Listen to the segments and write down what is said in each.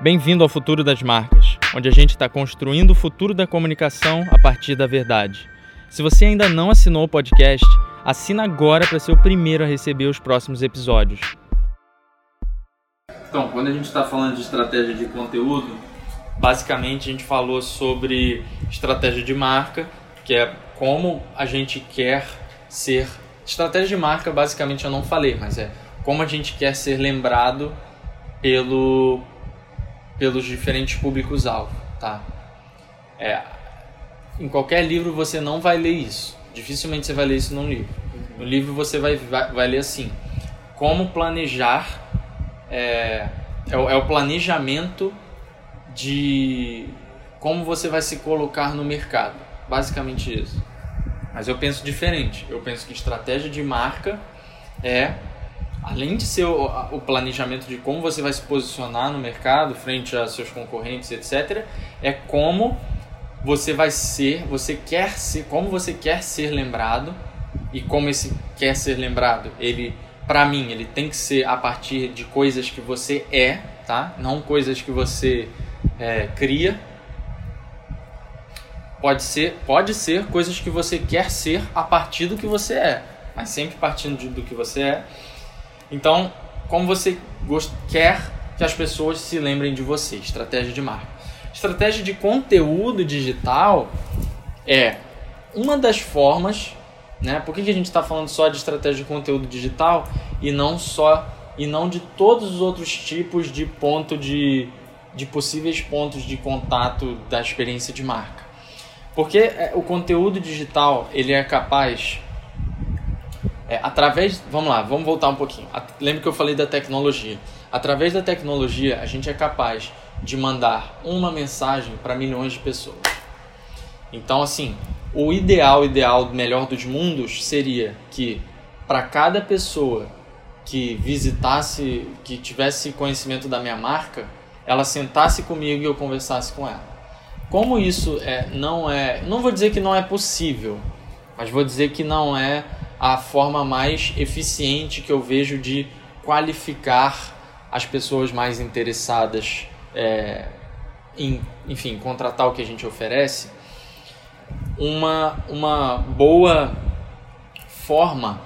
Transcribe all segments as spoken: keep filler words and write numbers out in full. Bem-vindo ao Futuro das Marcas, onde a gente está construindo o futuro da comunicação a partir da verdade. Se você ainda não assinou o podcast, assina agora para ser o primeiro a receber os próximos episódios. Então, quando a gente está falando de estratégia de conteúdo, basicamente a gente falou sobre estratégia de marca, que é como a gente quer ser... Estratégia de marca, basicamente, eu não falei, mas é como a gente quer ser lembrado pelo... pelos diferentes públicos-alvo, tá? É, em qualquer livro você não vai ler isso. Dificilmente você vai ler isso num livro. No livro você vai, vai, vai ler assim, como planejar, é, é, o, é o planejamento de como você vai se colocar no mercado. Basicamente isso. Mas eu penso diferente. Eu penso que estratégia de marca é... Além de ser o, o planejamento de como você vai se posicionar no mercado, frente a seus concorrentes, etcétera, é como você vai ser, você quer ser, como você quer ser lembrado e como esse quer ser lembrado, ele, para mim, ele tem que ser a partir de coisas que você é, tá? Não coisas que você é, cria. Pode ser, pode ser coisas que você quer ser a partir do que você é, mas sempre partindo de, do que você é. Então, como você quer que as pessoas se lembrem de você, estratégia de marca. Estratégia de conteúdo digital é uma das formas, né? Por que que a gente está falando só de estratégia de conteúdo digital e não só e não de todos os outros tipos de ponto de, de possíveis pontos de contato da experiência de marca? Porque o conteúdo digital ele é capaz É, através, vamos lá, vamos voltar um pouquinho. Lembra que eu falei da tecnologia? Através da tecnologia, a gente é capaz de mandar uma mensagem para milhões de pessoas. Então, assim, o ideal, ideal, melhor dos mundos seria que para cada pessoa que visitasse, que tivesse conhecimento da minha marca, ela sentasse comigo e eu conversasse com ela. Como isso é, não é, não vou dizer que não é possível, mas vou dizer que não é a forma mais eficiente que eu vejo de qualificar as pessoas mais interessadas é, em, enfim, contratar o que a gente oferece. Uma, uma boa forma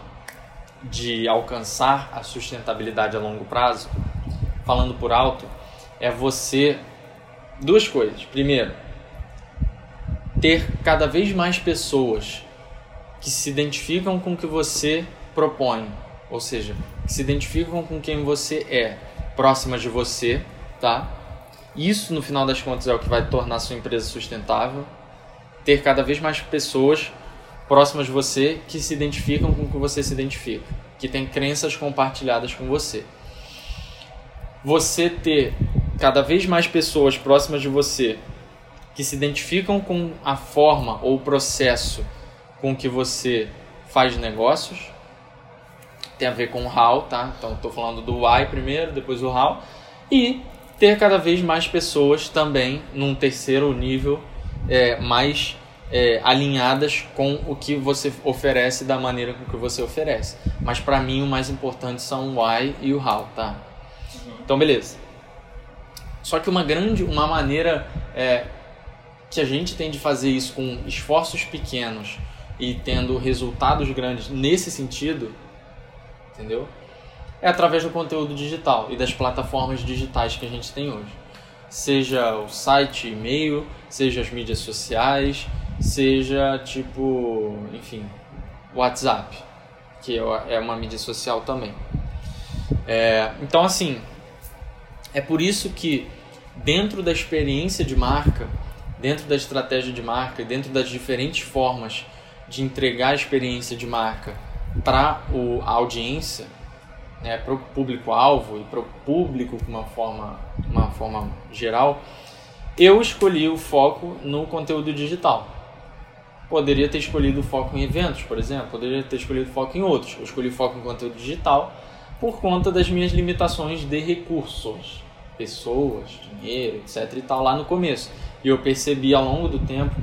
de alcançar a sustentabilidade a longo prazo, falando por alto, é você... Duas coisas. Primeiro, ter cada vez mais pessoas que se identificam com o que você propõe, ou seja, que se identificam com quem você é, próximas de você, tá? Isso, no final das contas, é o que vai tornar a sua empresa sustentável. Ter cada vez mais pessoas próximas de você que se identificam com o que você se identifica, que tem crenças compartilhadas com você. Você ter cada vez mais pessoas próximas de você que se identificam com a forma ou o processo com que você faz negócios, tem a ver com o how, tá? Então estou falando do why primeiro, depois o how, e ter cada vez mais pessoas também num terceiro nível é, mais é, alinhadas com o que você oferece da maneira com que você oferece. Mas para mim o mais importante são o why e o how, tá? Então beleza. Só que uma grande, uma maneira é, que a gente tem de fazer isso com esforços pequenos e tendo resultados grandes nesse sentido, entendeu? É através do conteúdo digital e das plataformas digitais que a gente tem hoje. Seja o site, e-mail, seja as mídias sociais, seja tipo, enfim, WhatsApp, que é uma mídia social também. É, então, assim, é por isso que dentro da experiência de marca, dentro da estratégia de marca e dentro das diferentes formas de entregar a experiência de marca para a audiência, né, para o público-alvo e para o público de uma forma, uma forma geral, eu escolhi o foco no conteúdo digital. Poderia ter escolhido o foco em eventos, por exemplo, poderia ter escolhido o foco em outros. Eu escolhi o foco em conteúdo digital por conta das minhas limitações de recursos, pessoas, dinheiro, etcétera e tal, lá no começo. E eu percebi ao longo do tempo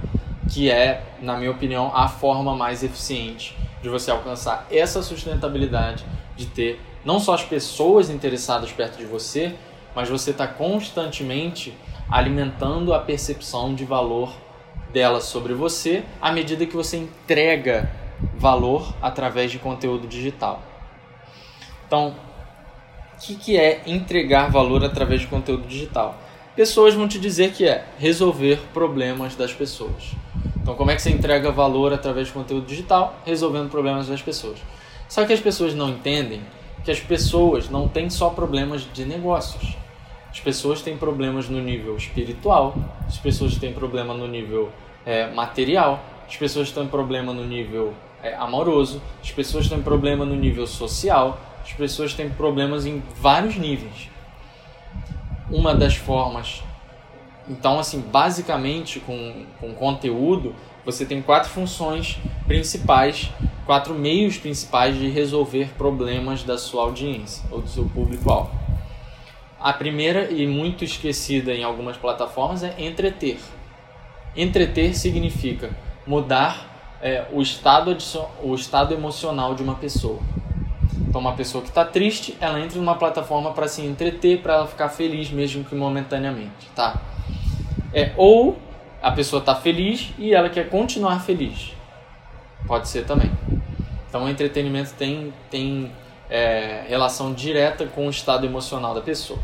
que é, na minha opinião, a forma mais eficiente de você alcançar essa sustentabilidade, de ter não só as pessoas interessadas perto de você, mas você está constantemente alimentando a percepção de valor dela sobre você à medida que você entrega valor através de conteúdo digital. Então, o que, que é entregar valor através de conteúdo digital? Pessoas vão te dizer que é resolver problemas das pessoas. Então, como é que você entrega valor através de conteúdo digital? Resolvendo problemas das pessoas. Só que as pessoas não entendem que as pessoas não têm só problemas de negócios. As pessoas têm problemas no nível espiritual, as pessoas têm problema no nível é, material, as pessoas têm problema no nível é, amoroso, as pessoas têm problema no nível social, as pessoas têm problemas em vários níveis. Uma das formas... Então, assim, basicamente, com, com conteúdo, você tem quatro funções principais, quatro meios principais de resolver problemas da sua audiência ou do seu público-alvo. A primeira, e muito esquecida em algumas plataformas, é entreter. Entreter significa mudar é, o, estado adicio- o estado emocional de uma pessoa. Então, uma pessoa que está triste, ela entra numa plataforma para se entreter, para ela ficar feliz, mesmo que momentaneamente, tá? É, ou a pessoa está feliz e ela quer continuar feliz. Pode ser também. Então, o entretenimento tem, tem é, relação direta com o estado emocional da pessoa.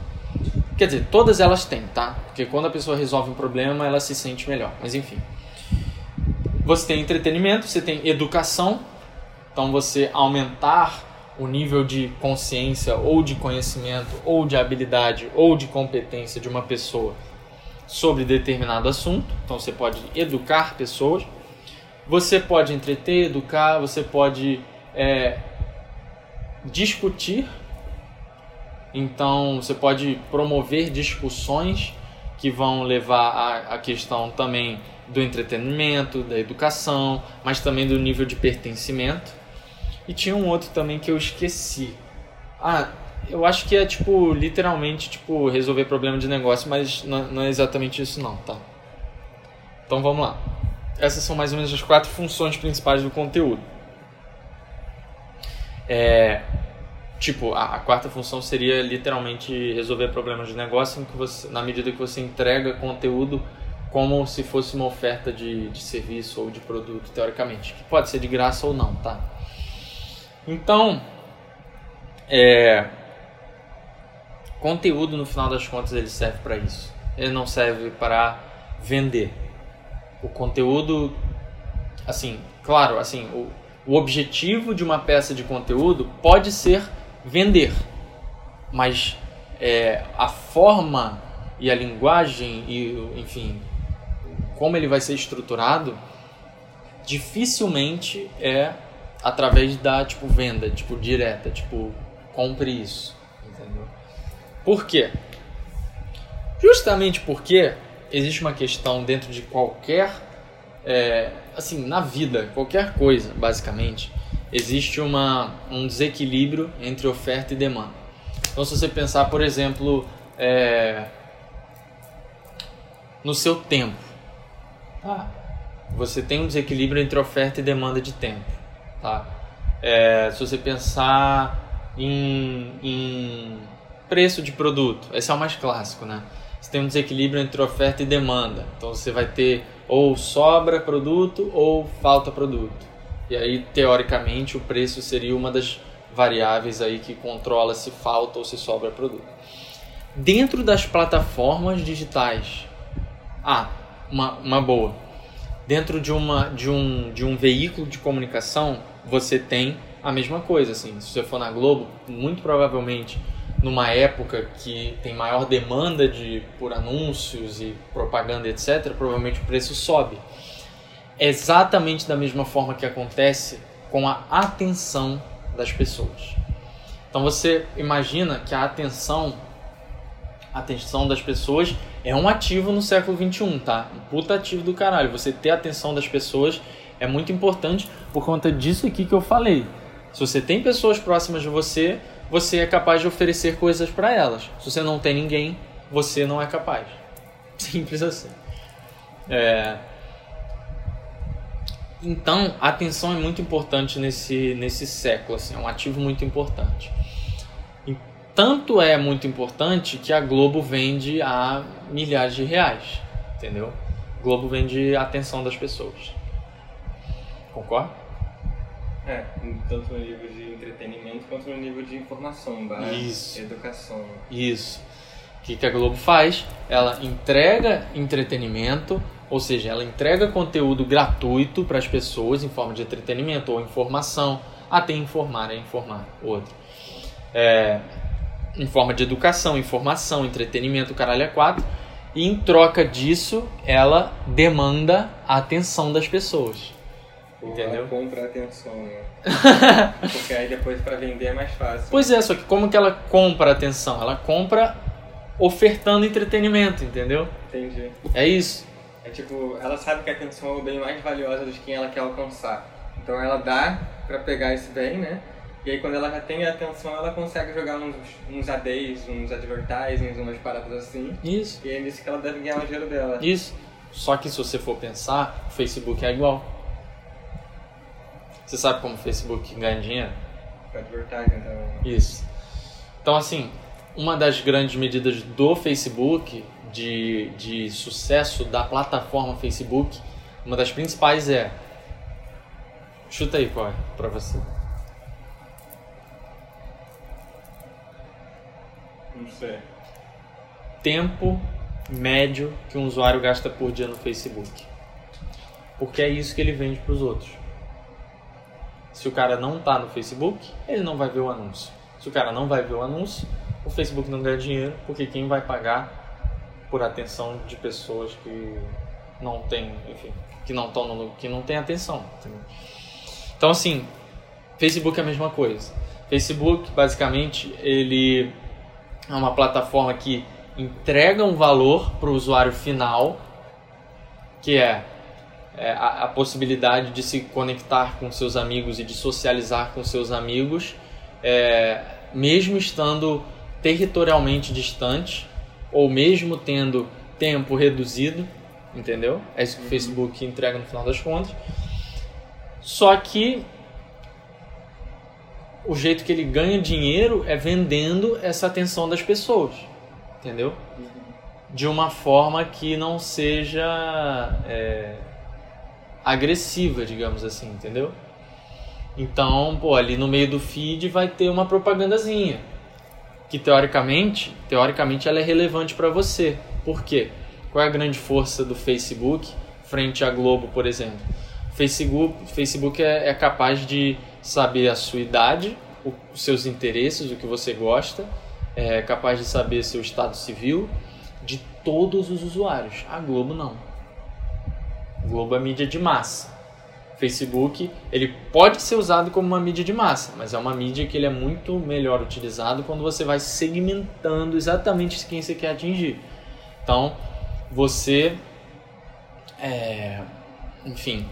Quer dizer, todas elas têm, tá? Porque quando a pessoa resolve um problema, ela se sente melhor. Mas, enfim. Você tem entretenimento, você tem educação. Então, você aumentar o nível de consciência ou de conhecimento ou de habilidade ou de competência de uma pessoa sobre determinado assunto. Então você pode educar pessoas, você pode entreter, educar, você pode é, discutir. Então você pode promover discussões que vão levar à questão também do entretenimento, da educação, mas também do nível de pertencimento. E tinha um outro também que eu esqueci. Ah, eu acho que é tipo, literalmente, tipo, resolver problema de negócio, mas não, não é exatamente isso não, tá? Então vamos lá. Essas são mais ou menos as quatro funções principais do conteúdo. É, tipo, a, a quarta função seria literalmente resolver problemas de negócio em que você, na medida que você entrega conteúdo como se fosse uma oferta de, de serviço ou de produto, teoricamente. Que pode ser de graça ou não, tá? Então, é, conteúdo no final das contas ele serve para isso. Ele não serve para vender. O conteúdo, assim, claro, assim, o, o objetivo de uma peça de conteúdo pode ser vender, mas é, a forma e a linguagem e, enfim, como ele vai ser estruturado, dificilmente é através da, tipo, venda, tipo, direta, tipo, compre isso, entendeu? Por quê? Justamente porque existe uma questão dentro de qualquer, é, assim, na vida, qualquer coisa, basicamente, existe uma, um desequilíbrio entre oferta e demanda. Então, se você pensar, por exemplo, é, no seu tempo, tá? Você tem um desequilíbrio entre oferta e demanda de tempo. Tá? É, se você pensar em, em preço de produto, esse é o mais clássico, né? Você tem um desequilíbrio entre oferta e demanda, então você vai ter ou sobra produto ou falta produto, e aí teoricamente o preço seria uma das variáveis aí que controla se falta ou se sobra produto. Dentro das plataformas digitais, ah, uma, uma boa. Dentro de, uma, de, um, de um veículo de comunicação, você tem a mesma coisa. Assim. Se você for na Globo, muito provavelmente, numa época que tem maior demanda de, por anúncios e propaganda, etcétera, provavelmente o preço sobe. É exatamente da mesma forma que acontece com a atenção das pessoas. Então você imagina que a atenção, a atenção das pessoas é um ativo no século vinte e um, tá? Um puta ativo do caralho. Você ter a atenção das pessoas é muito importante por conta disso aqui que eu falei. Se você tem pessoas próximas de você, você é capaz de oferecer coisas para elas. Se você não tem ninguém, você não é capaz. Simples assim. É... Então, a atenção é muito importante nesse, nesse século, assim, é um ativo muito importante. Tanto é muito importante que a Globo vende a milhares de reais, entendeu? Globo vende a atenção das pessoas. Concorda? É, tanto no nível de entretenimento quanto no nível de informação, da educação. Isso. O que, que a Globo faz? Ela entrega entretenimento, ou seja, ela entrega conteúdo gratuito para as pessoas em forma de entretenimento ou informação, até informar é informar outro. É... em forma de educação, informação, entretenimento, caralho é quatro. E em troca disso, ela demanda a atenção das pessoas. Pô, entendeu? Ela compra a atenção, né? Porque aí depois pra vender é mais fácil. Pois é, só que como que ela compra a atenção? Ela compra ofertando entretenimento, entendeu? Entendi. É isso. É tipo, ela sabe que a atenção é o bem mais valioso de quem ela quer alcançar. Então ela dá pra pegar esse bem, né? E aí quando ela já tem a atenção, ela consegue jogar uns, uns ads, uns advertisings, umas paradas assim. Isso. E é nisso que ela deve ganhar o dinheiro dela. Isso. Só que se você for pensar, o Facebook é igual. Você sabe como o Facebook ganha dinheiro? Com advertising também. Isso. Então assim, uma das grandes medidas do Facebook, de, de sucesso da plataforma Facebook, uma das principais é... Chuta aí qual é pra você. Não sei. Tempo médio que um usuário gasta por dia no Facebook. Porque é isso que ele vende para os outros. Se o cara não tá no Facebook, ele não vai ver o anúncio. Se o cara não vai ver o anúncio, o Facebook não ganha dinheiro, porque quem vai pagar por atenção de pessoas que não tem, enfim, que não estão no, que não tem atenção. Então assim, Facebook é a mesma coisa. Facebook, basicamente, ele é uma plataforma que entrega um valor para o usuário final, que é, é a, a possibilidade de se conectar com seus amigos e de socializar com seus amigos, é, mesmo estando territorialmente distante ou mesmo tendo tempo reduzido, entendeu? É isso que o uhum. Facebook entrega no final das contas. Só que o jeito que ele ganha dinheiro é vendendo essa atenção das pessoas, entendeu? Uhum. De uma forma que não seja é, agressiva, digamos assim, entendeu? Então, pô, ali no meio do feed vai ter uma propagandazinha, que teoricamente, teoricamente ela é relevante para você. Por quê? Qual é a grande força do Facebook frente à Globo, por exemplo? Facebook, Facebook é, é capaz de saber a sua idade, o, os seus interesses, o que você gosta, é capaz de saber seu estado civil, de todos os usuários. A Globo não. A Globo é mídia de massa. Facebook, ele pode ser usado como uma mídia de massa, mas é uma mídia que ele é muito melhor utilizado quando você vai segmentando exatamente quem você quer atingir. Então, você... É, enfim...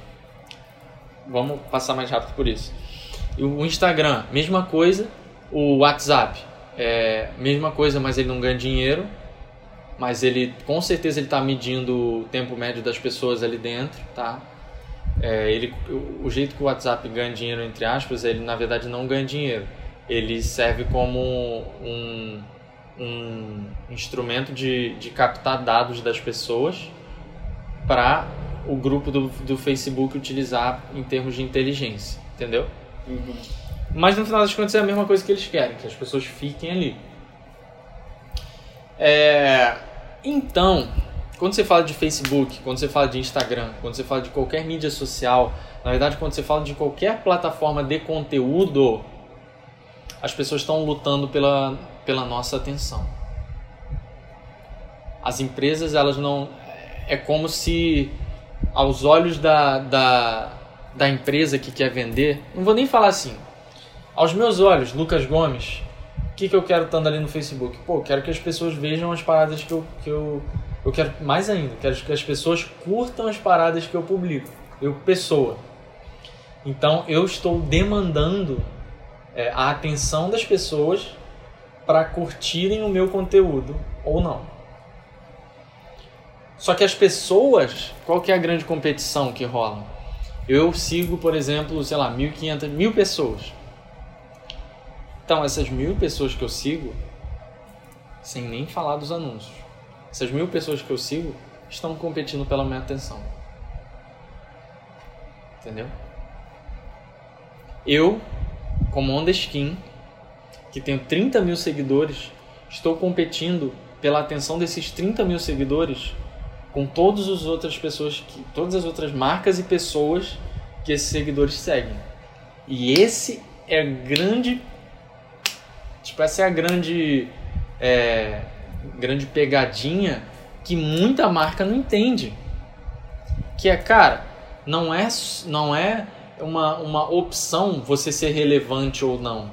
Vamos passar mais rápido por isso. O Instagram, mesma coisa. O WhatsApp, é, mesma coisa, mas ele não ganha dinheiro. Mas ele, com certeza, ele está medindo o tempo médio das pessoas ali dentro, tá? É, ele, o jeito que o WhatsApp ganha dinheiro, entre aspas, ele, na verdade, não ganha dinheiro. Ele serve como um, um instrumento de, de captar dados das pessoas para o grupo do, do Facebook utilizar em termos de inteligência, entendeu? Uhum. Mas no final das contas é a mesma coisa que eles querem, que as pessoas fiquem ali. É... Então, quando você fala de Facebook, quando você fala de Instagram, quando você fala de qualquer mídia social, na verdade, quando você fala de qualquer plataforma de conteúdo, as pessoas estão lutando pela, pela nossa atenção. As empresas, elas não... É como se... aos olhos da, da, da empresa que quer vender, não vou nem falar assim, aos meus olhos, Lucas Gomes, o que, que eu quero estando ali no Facebook? Pô, eu quero que as pessoas vejam as paradas que eu, que eu... Eu quero mais ainda, quero que as pessoas curtam as paradas que eu publico, eu pessoa. Então, eu estou demandando é, a atenção das pessoas para curtirem o meu conteúdo, ou não. Só que as pessoas, qual que é a grande competição que rola? Eu sigo, por exemplo, sei lá, mil e quinhentas, mil pessoas. Então, essas mil pessoas que eu sigo, sem nem falar dos anúncios. Essas mil pessoas que eu sigo estão competindo pela minha atenção. Entendeu? Eu, como Onda Skin, que tenho trinta mil seguidores, estou competindo pela atenção desses trinta mil seguidores com todas as outras pessoas, que, todas as outras marcas e pessoas que esses seguidores seguem. E esse é a grande... Tipo, essa é a grande... É, grande pegadinha que muita marca não entende. Que é, cara, não é, não é uma, uma opção você ser relevante ou não.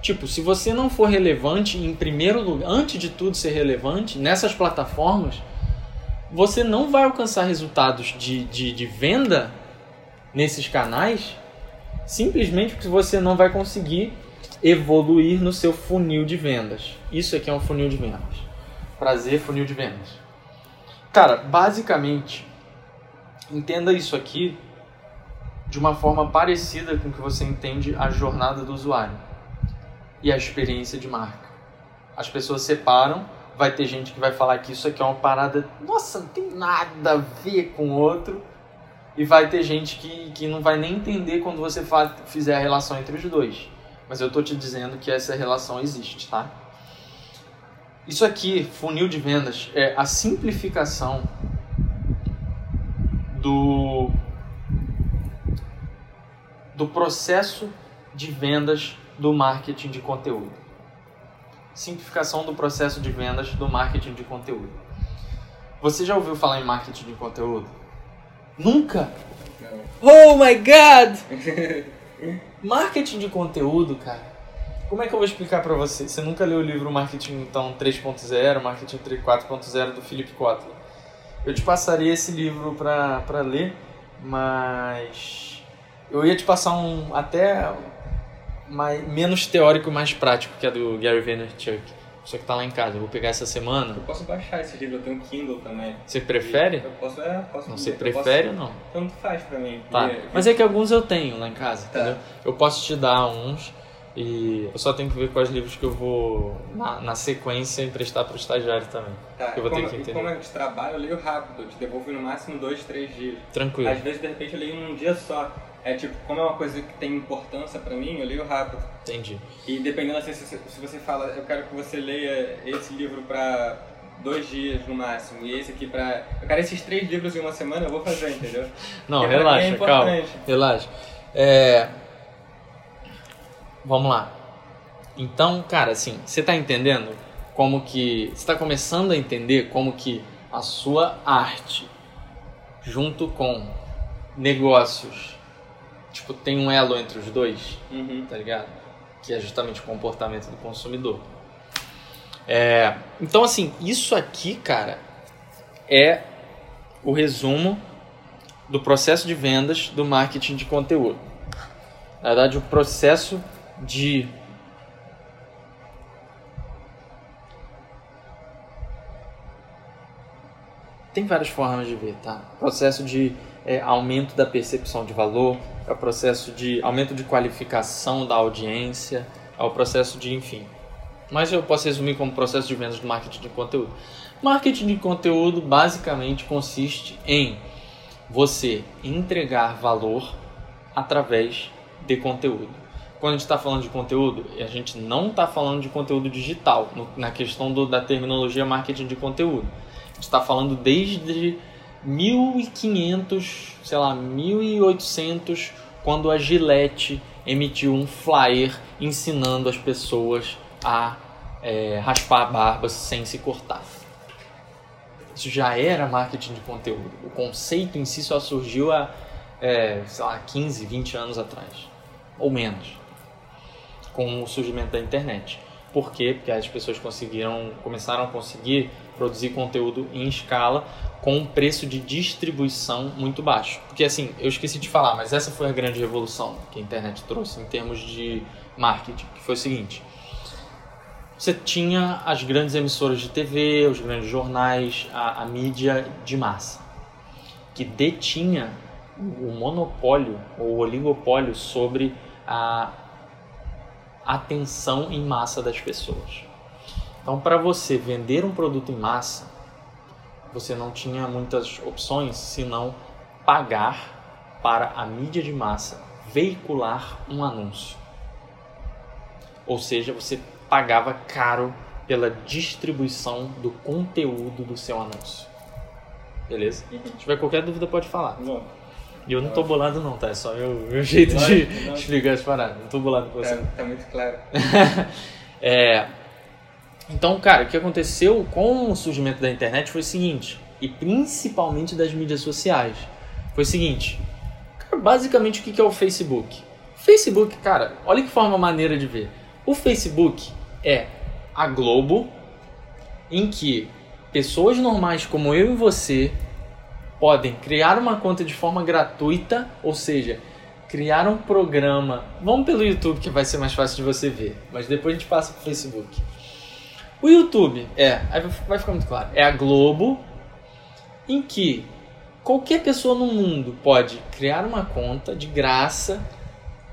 Tipo, se você não for relevante, em primeiro lugar, antes de tudo ser relevante, nessas plataformas, você não vai alcançar resultados de, de, de venda nesses canais, simplesmente porque você não vai conseguir evoluir no seu funil de vendas. Isso aqui é um funil de vendas. Prazer, funil de vendas. Cara, basicamente, entenda isso aqui de uma forma parecida com que você entende a jornada do usuário e a experiência de marca. As pessoas separam, vai ter gente que vai falar que isso aqui é uma parada, nossa, não tem nada a ver com o outro, e vai ter gente que, que não vai nem entender quando você fa- fizer a relação entre os dois. Mas eu estou te dizendo que essa relação existe, tá? Isso aqui, funil de vendas, é a simplificação do, do processo de vendas do marketing de conteúdo. Simplificação do processo de vendas do marketing de conteúdo. Você já ouviu falar em marketing de conteúdo? Nunca? Oh my God! Marketing de conteúdo, cara, como é que eu vou explicar pra você? Você nunca leu o livro Marketing então, três ponto zero, Marketing quatro ponto zero do Philip Kotler. Eu te passaria esse livro pra, pra ler, mas eu ia te passar um até mais, menos teórico e mais prático, que é do Gary Vaynerchuk. Só que tá lá em casa, eu vou pegar essa semana. Eu posso baixar esse livro, eu tenho um Kindle também. Você prefere? Eu posso, é, posso não, você prefere ou não? Tanto faz pra mim. Tá. Porque... Mas é que alguns eu tenho lá em casa, tá, entendeu? Eu posso te dar uns e eu só tenho que ver quais livros que eu vou, na, na sequência, emprestar pro estagiário também. Tá, que eu vou como, ter que entender. E como eu te trabalho, eu leio rápido, eu te devolvo no máximo dois, três dias. Tranquilo. Às vezes, de repente, eu leio num dia só. É tipo, como é uma coisa que tem importância pra mim, eu leio rápido. Entendi. E dependendo, assim, se, se você fala, eu quero que você leia esse livro pra dois dias no máximo, e esse aqui pra... Eu quero esses três livros em uma semana, eu vou fazer, entendeu? Não, porque relaxa, é calma, relaxa. É... Vamos lá. Então, cara, assim, você tá entendendo como que... Você tá começando a entender como que a sua arte, junto com negócios... Tipo, tem um elo entre os dois, uhum, tá ligado? Que é justamente o comportamento do consumidor. É, então, assim, isso aqui, cara, é o resumo do processo de vendas do marketing de conteúdo. Na verdade, o processo de... Tem várias formas de ver, tá? Processo de é, aumento da percepção de valor... É o processo de aumento de qualificação da audiência, é o processo de, enfim. Mas eu posso resumir como processo de vendas do marketing de conteúdo. Marketing de conteúdo basicamente consiste em você entregar valor através de conteúdo. Quando a gente está falando de conteúdo, a gente não está falando de conteúdo digital, no, na questão do, da terminologia marketing de conteúdo. A gente está falando desde... mil e quinhentos, sei lá, mil e oitocentos, quando a Gillette emitiu um flyer ensinando as pessoas a é, raspar a barba sem se cortar. Isso já era marketing de conteúdo. O conceito em si só surgiu há, é, sei lá, quinze, vinte anos atrás, ou menos, com o surgimento da internet. Por quê? Porque as pessoas conseguiram, começaram a conseguir produzir conteúdo em escala com um preço de distribuição muito baixo. Porque assim, eu esqueci de falar, mas essa foi a grande revolução que a internet trouxe em termos de marketing, que foi o seguinte. Você tinha as grandes emissoras de T V, os grandes jornais, a, a mídia de massa, que detinha o monopólio ou o oligopólio sobre a atenção em massa das pessoas. Então, para você vender um produto em massa, você não tinha muitas opções senão pagar para a mídia de massa veicular um anúncio. Ou seja, você pagava caro pela distribuição do conteúdo do seu anúncio. Beleza? Se tiver qualquer dúvida, pode falar. Bom, e eu não tô bolado não, tá? É só meu, meu jeito não, de não, explicar as paradas. Não tô bolado com você. Tá, tá muito claro. é... Então, cara, o que aconteceu com o surgimento da internet foi o seguinte, e principalmente das mídias sociais, foi o seguinte, cara, basicamente o que é o Facebook? O Facebook, cara, olha que forma maneira de ver. O Facebook é a Globo em que pessoas normais como eu e você podem criar uma conta de forma gratuita, ou seja, criar um programa. Vamos pelo YouTube que vai ser mais fácil de você ver, mas depois a gente passa pro Facebook. O YouTube é, vai ficar muito claro, é a Globo em que qualquer pessoa no mundo pode criar uma conta de graça,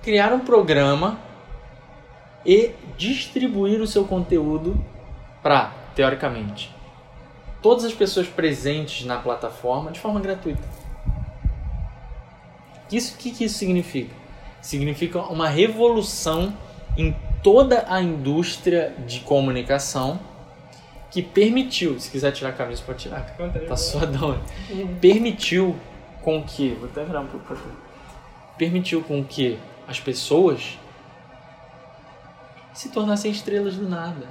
criar um programa e distribuir o seu conteúdo para, teoricamente, todas as pessoas presentes na plataforma de forma gratuita. Isso, o que, que isso significa? Significa uma revolução em toda a indústria de comunicação que permitiu, se quiser tirar a camisa pode tirar, tá suadão, permitiu com que, vou até virar um pouco pra cá, permitiu com que as pessoas se tornassem estrelas do nada.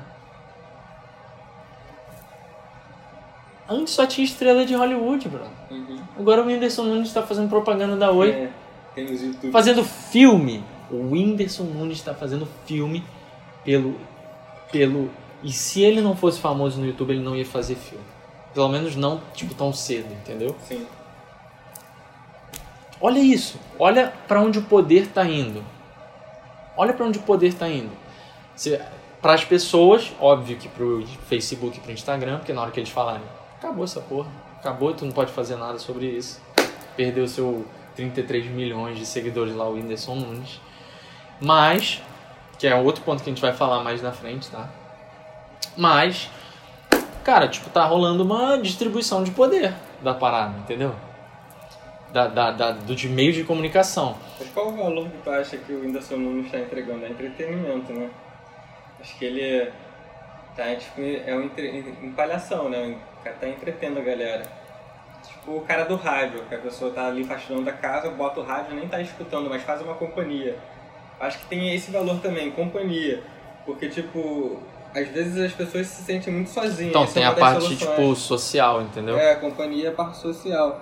Antes só tinha estrela de Hollywood, bro. Uhum. Agora o Whindersson Nunes tá fazendo propaganda da Oi, é, tem os YouTube. Fazendo filme. O Whindersson Nunes está fazendo filme pelo, pelo... E se ele não fosse famoso no YouTube, ele não ia fazer filme. Pelo menos não, tipo, tão cedo, entendeu? Sim. Olha isso. Olha para onde o poder está indo. Olha para onde o poder está indo. Para as pessoas, óbvio que para o Facebook e para o Instagram, porque na hora que eles falarem, acabou essa porra, acabou, tu não pode fazer nada sobre isso. Perdeu o seu trinta e três milhões de seguidores lá, o Whindersson Nunes. Mas, que é outro ponto que a gente vai falar mais na frente, tá? Mas, cara, tipo, tá rolando uma distribuição de poder da parada, entendeu? Da, da, da, do, de meio de comunicação. Mas qual o valor que tu acha que o Whindersson Nunes está entregando? É entretenimento, né? Acho que ele tá, tipo, é um entre... em palhação, né? O cara tá entretendo a galera. Tipo o cara do rádio, que a pessoa tá ali faxinando a casa, bota o rádio, nem tá escutando, mas faz uma companhia. Acho que tem esse valor também, companhia, porque, tipo, às vezes as pessoas se sentem muito sozinhas. Então, tem a parte, tipo, social, entendeu? É, a companhia é a parte social,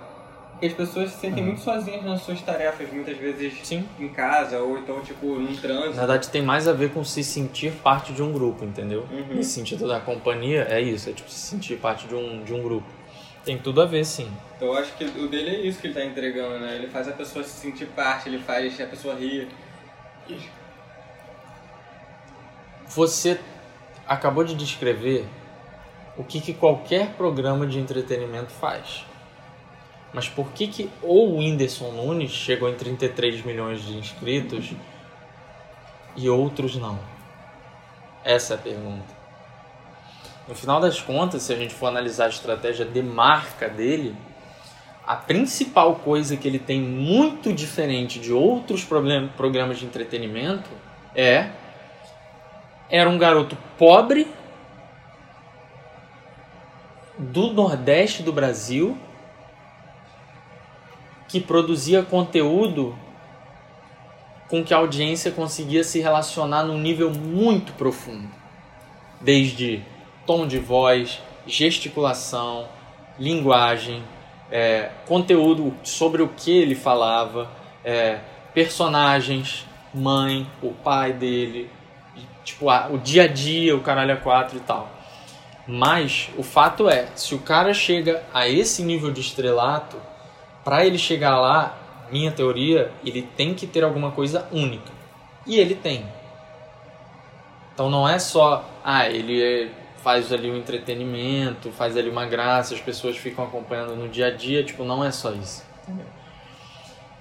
porque as pessoas se sentem uhum. muito sozinhas nas suas tarefas, muitas vezes Sim. em casa, ou então, tipo, num trânsito. Na verdade, tem mais a ver com se sentir parte de um grupo, entendeu? Uhum. Esse sentido da companhia é isso, é, tipo, se sentir parte de um, de um grupo. Tem tudo a ver, sim. Então, eu acho que o dele é isso que ele tá entregando, né? Ele faz a pessoa se sentir parte, ele faz a pessoa rir. Você acabou de descrever o que, que qualquer programa de entretenimento faz. Mas por que, que ou o Whindersson Nunes chegou em trinta e três milhões de inscritos e outros não? Essa é a pergunta. No final das contas, se a gente for analisar a estratégia de marca dele, a principal coisa que ele tem muito diferente de outros problem- programas de entretenimento é... Era um garoto pobre do Nordeste do Brasil que produzia conteúdo com que a audiência conseguia se relacionar num nível muito profundo. Desde tom de voz, gesticulação, linguagem... É, conteúdo sobre o que ele falava, é, personagens, mãe, o pai dele, tipo, a, o dia a dia, o caralho a quatro e tal. Mas o fato é, se o cara chega a esse nível de estrelato, pra ele chegar lá, minha teoria, ele tem que ter alguma coisa única. E ele tem. Então não é só, ah, ele é... faz ali um entretenimento, faz ali uma graça, as pessoas ficam acompanhando no dia a dia, tipo, não é só isso.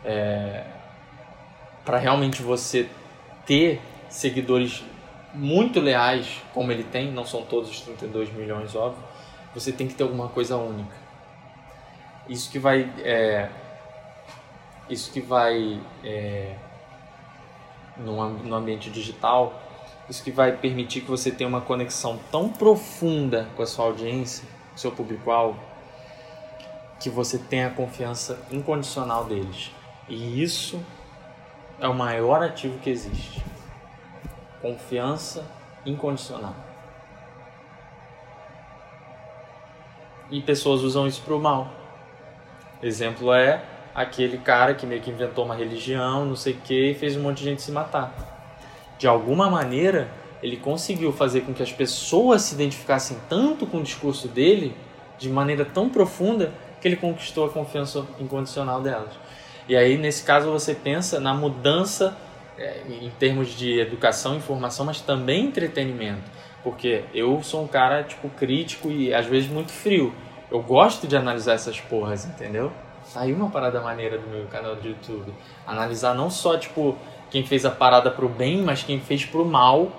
É... Para realmente você ter seguidores muito leais, como ele tem, não são todos os trinta e dois milhões, óbvio, você tem que ter alguma coisa única. Isso que vai... É, isso que vai... É, no ambiente digital, isso que vai permitir que você tenha uma conexão tão profunda com a sua audiência, com o seu público-alvo, que você tenha a confiança incondicional deles. E isso é o maior ativo que existe. Confiança incondicional. E pessoas usam isso para o mal. Exemplo é aquele cara que meio que inventou uma religião, não sei o que, e fez um monte de gente se matar. De alguma maneira, ele conseguiu fazer com que as pessoas se identificassem tanto com o discurso dele, de maneira tão profunda, que ele conquistou a confiança incondicional delas. E aí, nesse caso, você pensa na mudança é, em termos de educação, informação, mas também entretenimento. Porque eu sou um cara, tipo, crítico e, às vezes, muito frio. Eu gosto de analisar essas porras, entendeu? Saiu uma parada maneira do meu canal do YouTube. Analisar não só, tipo, quem fez a parada pro bem, mas quem fez pro mal.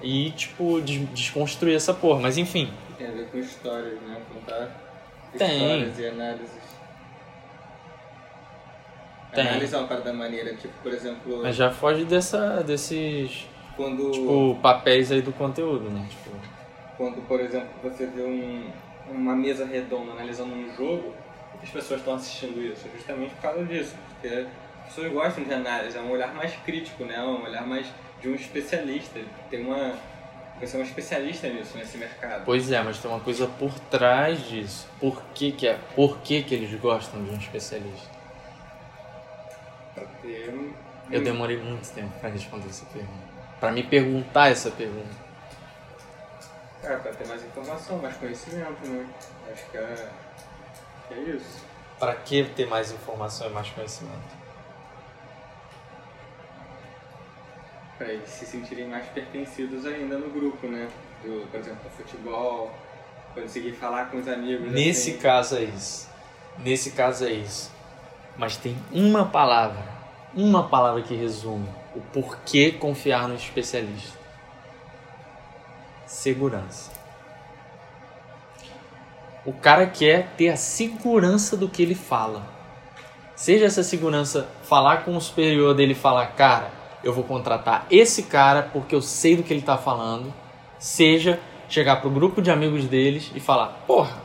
E, tipo, des- desconstruir essa porra. Mas, enfim. Tem a ver com histórias, né? Contar histórias tem. E análises. Tem. Analisar uma parada maneira, tipo, por exemplo... Mas já foge dessa, desses, quando, tipo, papéis aí do conteúdo, né? Tipo... Quando, por exemplo, você vê um, uma mesa redonda analisando um jogo, as pessoas estão assistindo isso justamente por causa disso. Porque as pessoas gostam de análise, é um olhar mais crítico, né? É um olhar mais de um especialista. Tem uma... Você é um especialista nisso, nesse mercado. Pois é, mas tem uma coisa por trás disso. Por que que é? Por que que eles gostam de um especialista? Eu, eu demorei muito tempo pra responder essa pergunta. Pra me perguntar essa pergunta. Cara, pra ter mais informação, mais conhecimento, né? Acho que é, que é isso. Pra que ter mais informação e mais conhecimento? Pra eles se sentirem mais pertencidos ainda no grupo, né? Do, por exemplo, do futebol, conseguir falar com os amigos. Nesse assim. caso é isso. Nesse caso é isso. Mas tem uma palavra, uma palavra que resume o porquê confiar no especialista. Segurança. O cara quer ter a segurança do que ele fala. Seja essa segurança falar com o superior dele e falar, cara, eu vou contratar esse cara porque eu sei do que ele está falando. Seja chegar pro grupo de amigos deles e falar, porra,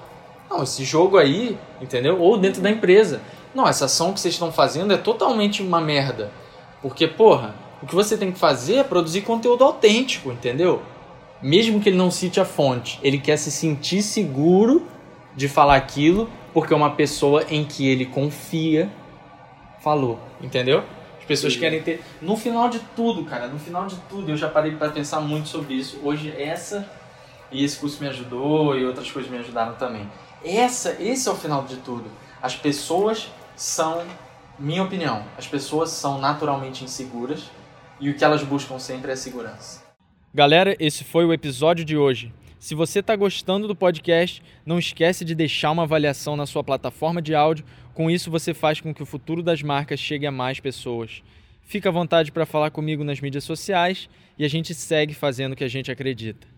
não, esse jogo aí, entendeu? Ou dentro da empresa. Não, essa ação que vocês estão fazendo é totalmente uma merda. Porque, porra, o que você tem que fazer é produzir conteúdo autêntico, entendeu? Mesmo que ele não cite a fonte, ele quer se sentir seguro de falar aquilo, porque uma pessoa em que ele confia falou, entendeu? As pessoas Sim. querem ter... No final de tudo, cara, no final de tudo, eu já parei pra pensar muito sobre isso. Hoje essa e esse curso me ajudou e outras coisas me ajudaram também. Essa, esse é o final de tudo. As pessoas... são, minha opinião, as pessoas são naturalmente inseguras e o que elas buscam sempre é segurança. Galera, esse foi o episódio de hoje. Se você está gostando do podcast, não esquece de deixar uma avaliação na sua plataforma de áudio. Com isso, você faz com que o futuro das marcas chegue a mais pessoas. Fica à vontade para falar comigo nas mídias sociais e a gente segue fazendo o que a gente acredita.